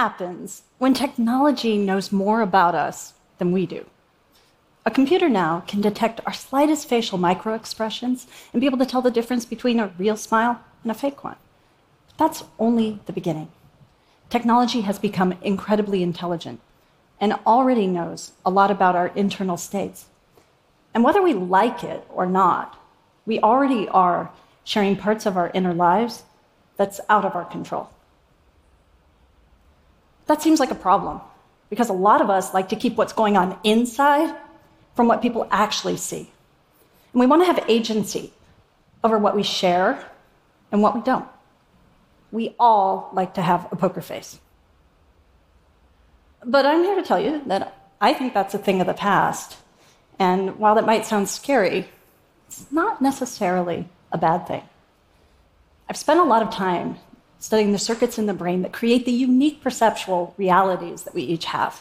happens when technology knows more about us than we do. A computer now can detect our slightest facial microexpressions and be able to tell the difference between a real smile and a fake one. That's only the beginning. Technology has become incredibly intelligent and already knows a lot about our internal states. And whether we like it or not, we already are sharing parts of our inner lives that's out of our control. That seems like a problem, because a lot of us like to keep what's going on inside from what people actually see. And we want to have agency over what we share and what we don't. We all like to have a poker face. But I'm here to tell you that I think that's a thing of the past. And while that might sound scary, it's not necessarily a bad thing. I've spent a lot of time studying the circuits in the brain that create the unique perceptual realities that we each have.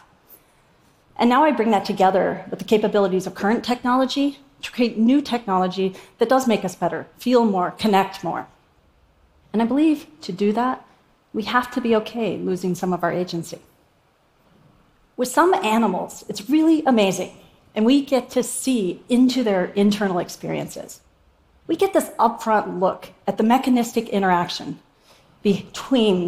And now I bring that together with the capabilities of current technology to create new technology that does make us better, feel more, connect more. And I believe to do that, we have to be okay losing some of our agency. With some animals, it's really amazing, and we get to see into their internal experiences. We get this upfront look at the mechanistic interaction between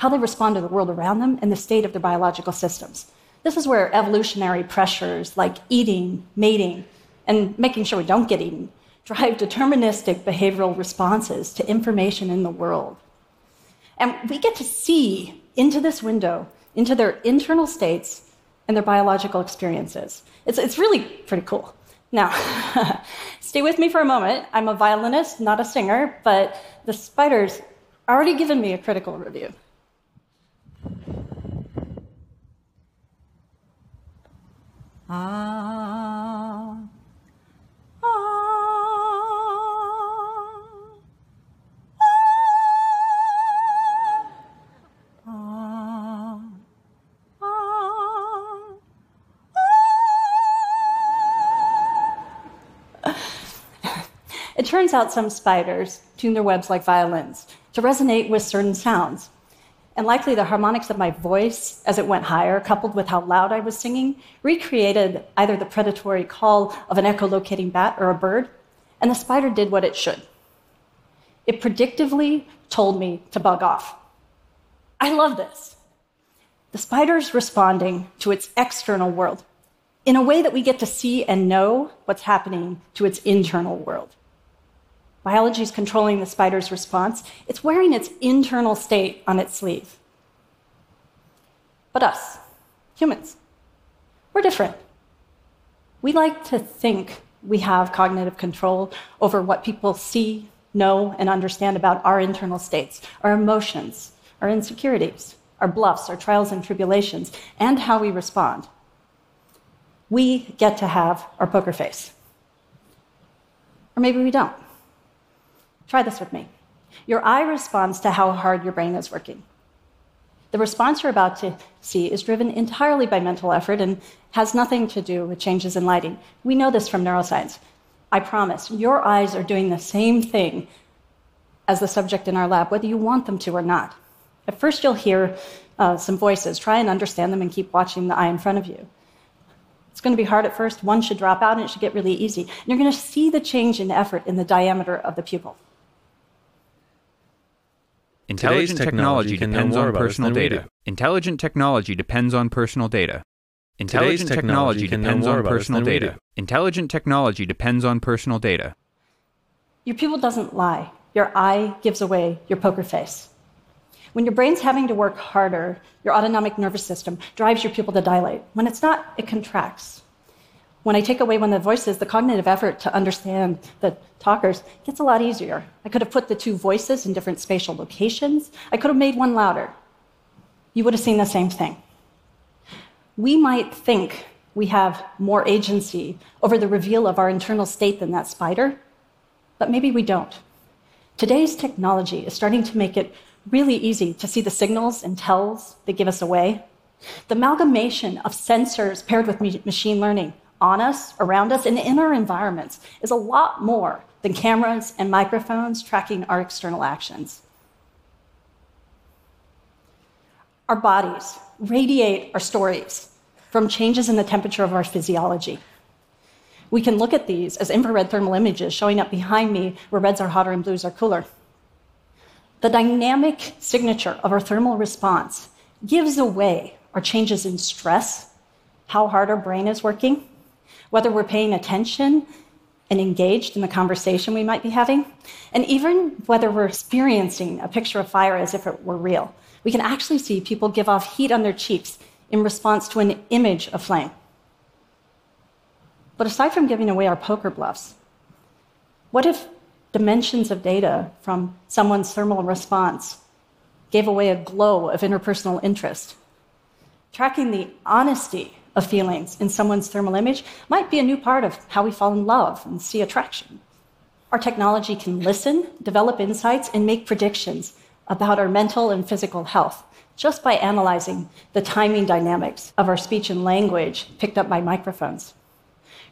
how they respond to the world around them and the state of their biological systems. This is where evolutionary pressures like eating, mating, and making sure we don't get eaten drive deterministic behavioral responses to information in the world. And we get to see into this window, into their internal states and their biological experiences. It's really pretty cool. Now, stay with me for a moment. I'm a violinist, not a singer, but the spider's already given me a critical review. It turns out some spiders tune their webs like violins to resonate with certain sounds. And likely the harmonics of my voice as it went higher, coupled with how loud I was singing, recreated either the predatory call of an echolocating bat or a bird, and the spider did what it should. It predictively told me to bug off. I love this. The spider's responding to its external world in a way that we get to see and know what's happening to its internal world. Biology is controlling the spider's response. It's wearing its internal state on its sleeve. But us, humans, we're different. We like to think we have cognitive control over what people see, know, and understand about our internal states, our emotions, our insecurities, our bluffs, our trials and tribulations, and how we respond. We get to have our poker face. Or maybe we don't. Try this with me. Your eye responds to how hard your brain is working. The response you're about to see is driven entirely by mental effort and has nothing to do with changes in lighting. We know this from neuroscience. I promise, your eyes are doing the same thing as the subject in our lab, whether you want them to or not. At first, you'll hear some voices. Try and understand them and keep watching the eye in front of you. It's going to be hard at first. One should drop out, and it should get really easy. And you're going to see the change in effort in the diameter of the pupil. Intelligent technology depends on personal data. Intelligent technology depends on personal data. Intelligent technology depends on personal data. Intelligent technology depends on personal data. Your pupil doesn't lie. Your eye gives away your poker face. When your brain's having to work harder, your autonomic nervous system drives your pupil to dilate. When it's not, it contracts. When I take away one of the voices, the cognitive effort to understand the talkers gets a lot easier. I could have put the two voices in different spatial locations. I could have made one louder. You would have seen the same thing. We might think we have more agency over the reveal of our internal state than that spider, but maybe we don't. Today's technology is starting to make it really easy to see the signals and tells that give us away. The amalgamation of sensors paired with machine learning on us, around us, and in our environments is a lot more than cameras and microphones tracking our external actions. our bodies radiate our stories from changes in the temperature of our physiology. We can look at these as infrared thermal images showing up behind me where reds are hotter and blues are cooler. The dynamic signature of our thermal response gives away our changes in stress, how hard our brain is working, whether we're paying attention and engaged in the conversation we might be having, and even whether we're experiencing a picture of fire as if it were real. We can actually see people give off heat on their cheeks in response to an image of flame. But aside from giving away our poker bluffs, what if dimensions of data from someone's thermal response gave away a glow of interpersonal interest? Tracking the honesty of feelings in someone's thermal image might be a new part of how we fall in love and see attraction. Our technology can listen, develop insights, and make predictions about our mental and physical health just by analyzing the timing dynamics of our speech and language picked up by microphones.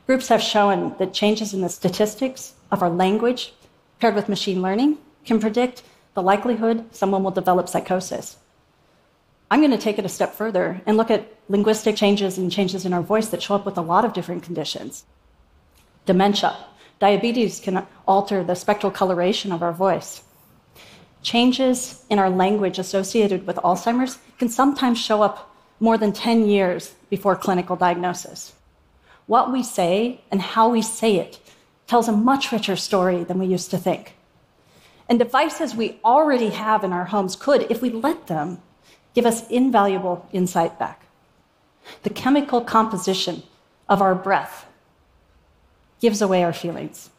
Groups have shown that changes in the statistics of our language paired with machine learning can predict the likelihood someone will develop psychosis. I'm going to take it a step further and look at linguistic changes and changes in our voice that show up with a lot of different conditions. Dementia, diabetes can alter the spectral coloration of our voice. Changes in our language associated with Alzheimer's can sometimes show up more than 10 years before clinical diagnosis. What we say and how we say it tells a much richer story than we used to think. And devices we already have in our homes could, if we let them, give us invaluable insight back. The chemical composition of our breath gives away our feelings.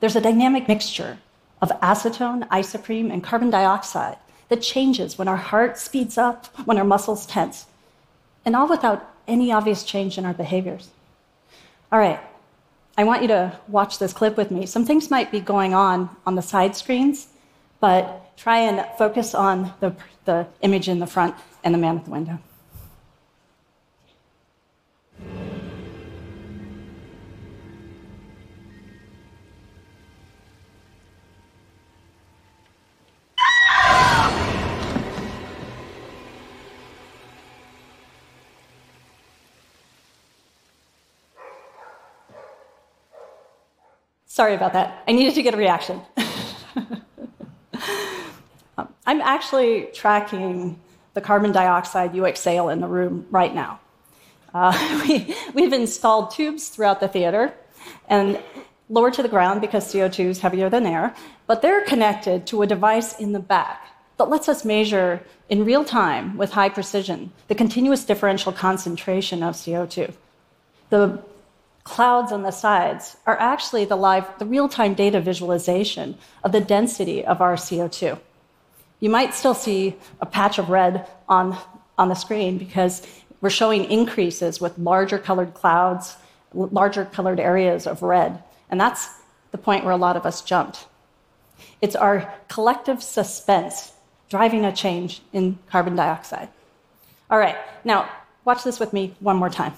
There's a dynamic mixture of acetone, isoprene, and carbon dioxide that changes when our heart speeds up, when our muscles tense, and all without any obvious change in our behaviors. All right, I want you to watch this clip with me. Some things might be going on the side screens, but try and focus on the image in the front and the man at the window. Sorry about that. I needed to get a reaction. I'm actually tracking the carbon dioxide you exhale in the room right now. We've installed tubes throughout the theater and lower to the ground because CO2 is heavier than air, but they're connected to a device in the back that lets us measure in real time with high precision the continuous differential concentration of CO2. The clouds on the sides are actually the real-time data visualization of the density of our CO2. You might still see a patch of red on the screen because we're showing increases with larger colored clouds, larger colored areas of red. And that's the point where a lot of us jumped. It's our collective suspense driving a change in carbon dioxide. All right, now watch this with me one more time.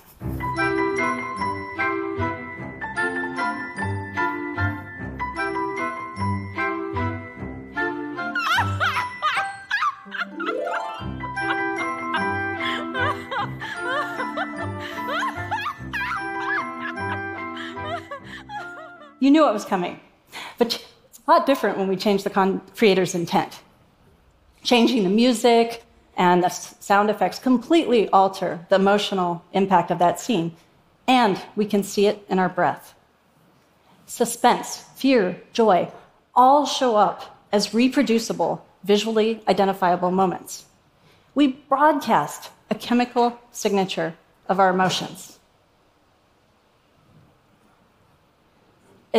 You knew it was coming, but it's a lot different when we change the creator's intent. Changing the music and the sound effects completely alter the emotional impact of that scene, and we can see it in our breath. Suspense, fear, joy, all show up as reproducible, visually identifiable moments. We broadcast a chemical signature of our emotions.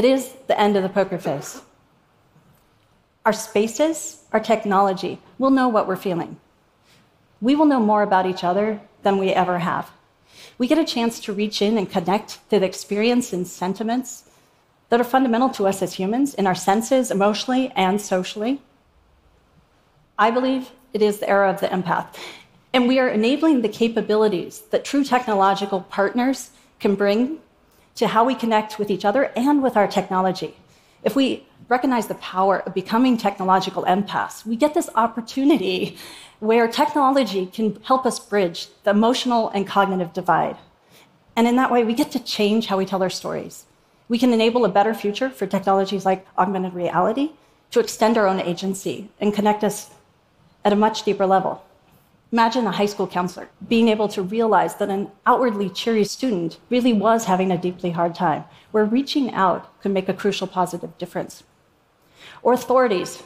It is the end of the poker face. Our spaces, our technology, we'll know what we're feeling. We will know more about each other than we ever have. We get a chance to reach in and connect to the experience and sentiments that are fundamental to us as humans in our senses, emotionally and socially. I believe it is the era of the empath, and we are enabling the capabilities that true technological partners can bring to how we connect with each other and with our technology. If we recognize the power of becoming technological empaths, we get this opportunity where technology can help us bridge the emotional and cognitive divide. And in that way, we get to change how we tell our stories. We can enable a better future for technologies like augmented reality to extend our own agency and connect us at a much deeper level. Imagine a high school counselor being able to realize that an outwardly cheery student really was having a deeply hard time, where reaching out could make a crucial positive difference. Or authorities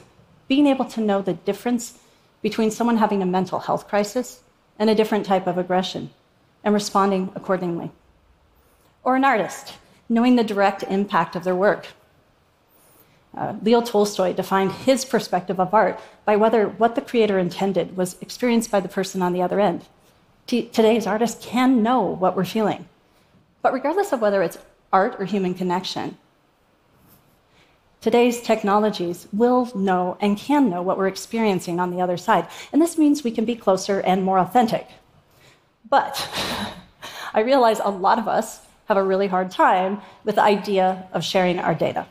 being able to know the difference between someone having a mental health crisis and a different type of aggression, and responding accordingly. Or an artist knowing the direct impact of their work. Leo Tolstoy defined his perspective of art by whether what the creator intended was experienced by the person on the other end. Today's artists can know what we're feeling. But regardless of whether it's art or human connection, today's technologies will know and can know what we're experiencing on the other side. And this means we can be closer and more authentic. But I realize a lot of us have a really hard time with the idea of sharing our data.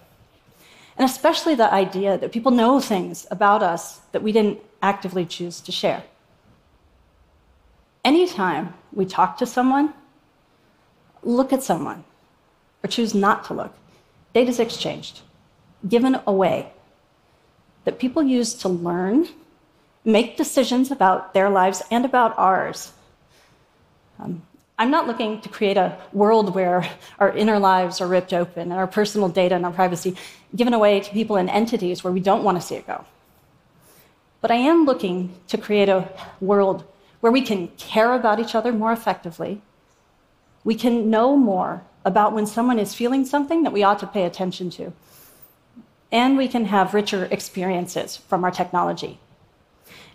And especially the idea that people know things about us that we didn't actively choose to share. Anytime we talk to someone, look at someone, or choose not to look, data's exchanged, given away, that people use to learn, make decisions about their lives and about ours. I'm not looking to create a world where our inner lives are ripped open and our personal data and our privacy given away to people and entities where we don't want to see it go. But I am looking to create a world where we can care about each other more effectively. We can know more about when someone is feeling something that we ought to pay attention to. And we can have richer experiences from our technology.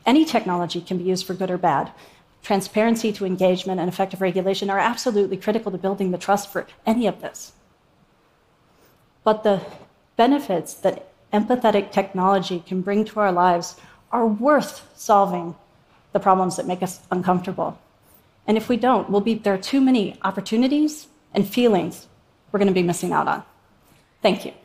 Any technology can be used for good or bad. Transparency to engagement and effective regulation are absolutely critical to building the trust for any of this. But the benefits that empathetic technology can bring to our lives are worth solving the problems that make us uncomfortable. And if we don't, there are too many opportunities and feelings we're going to be missing out on. Thank you.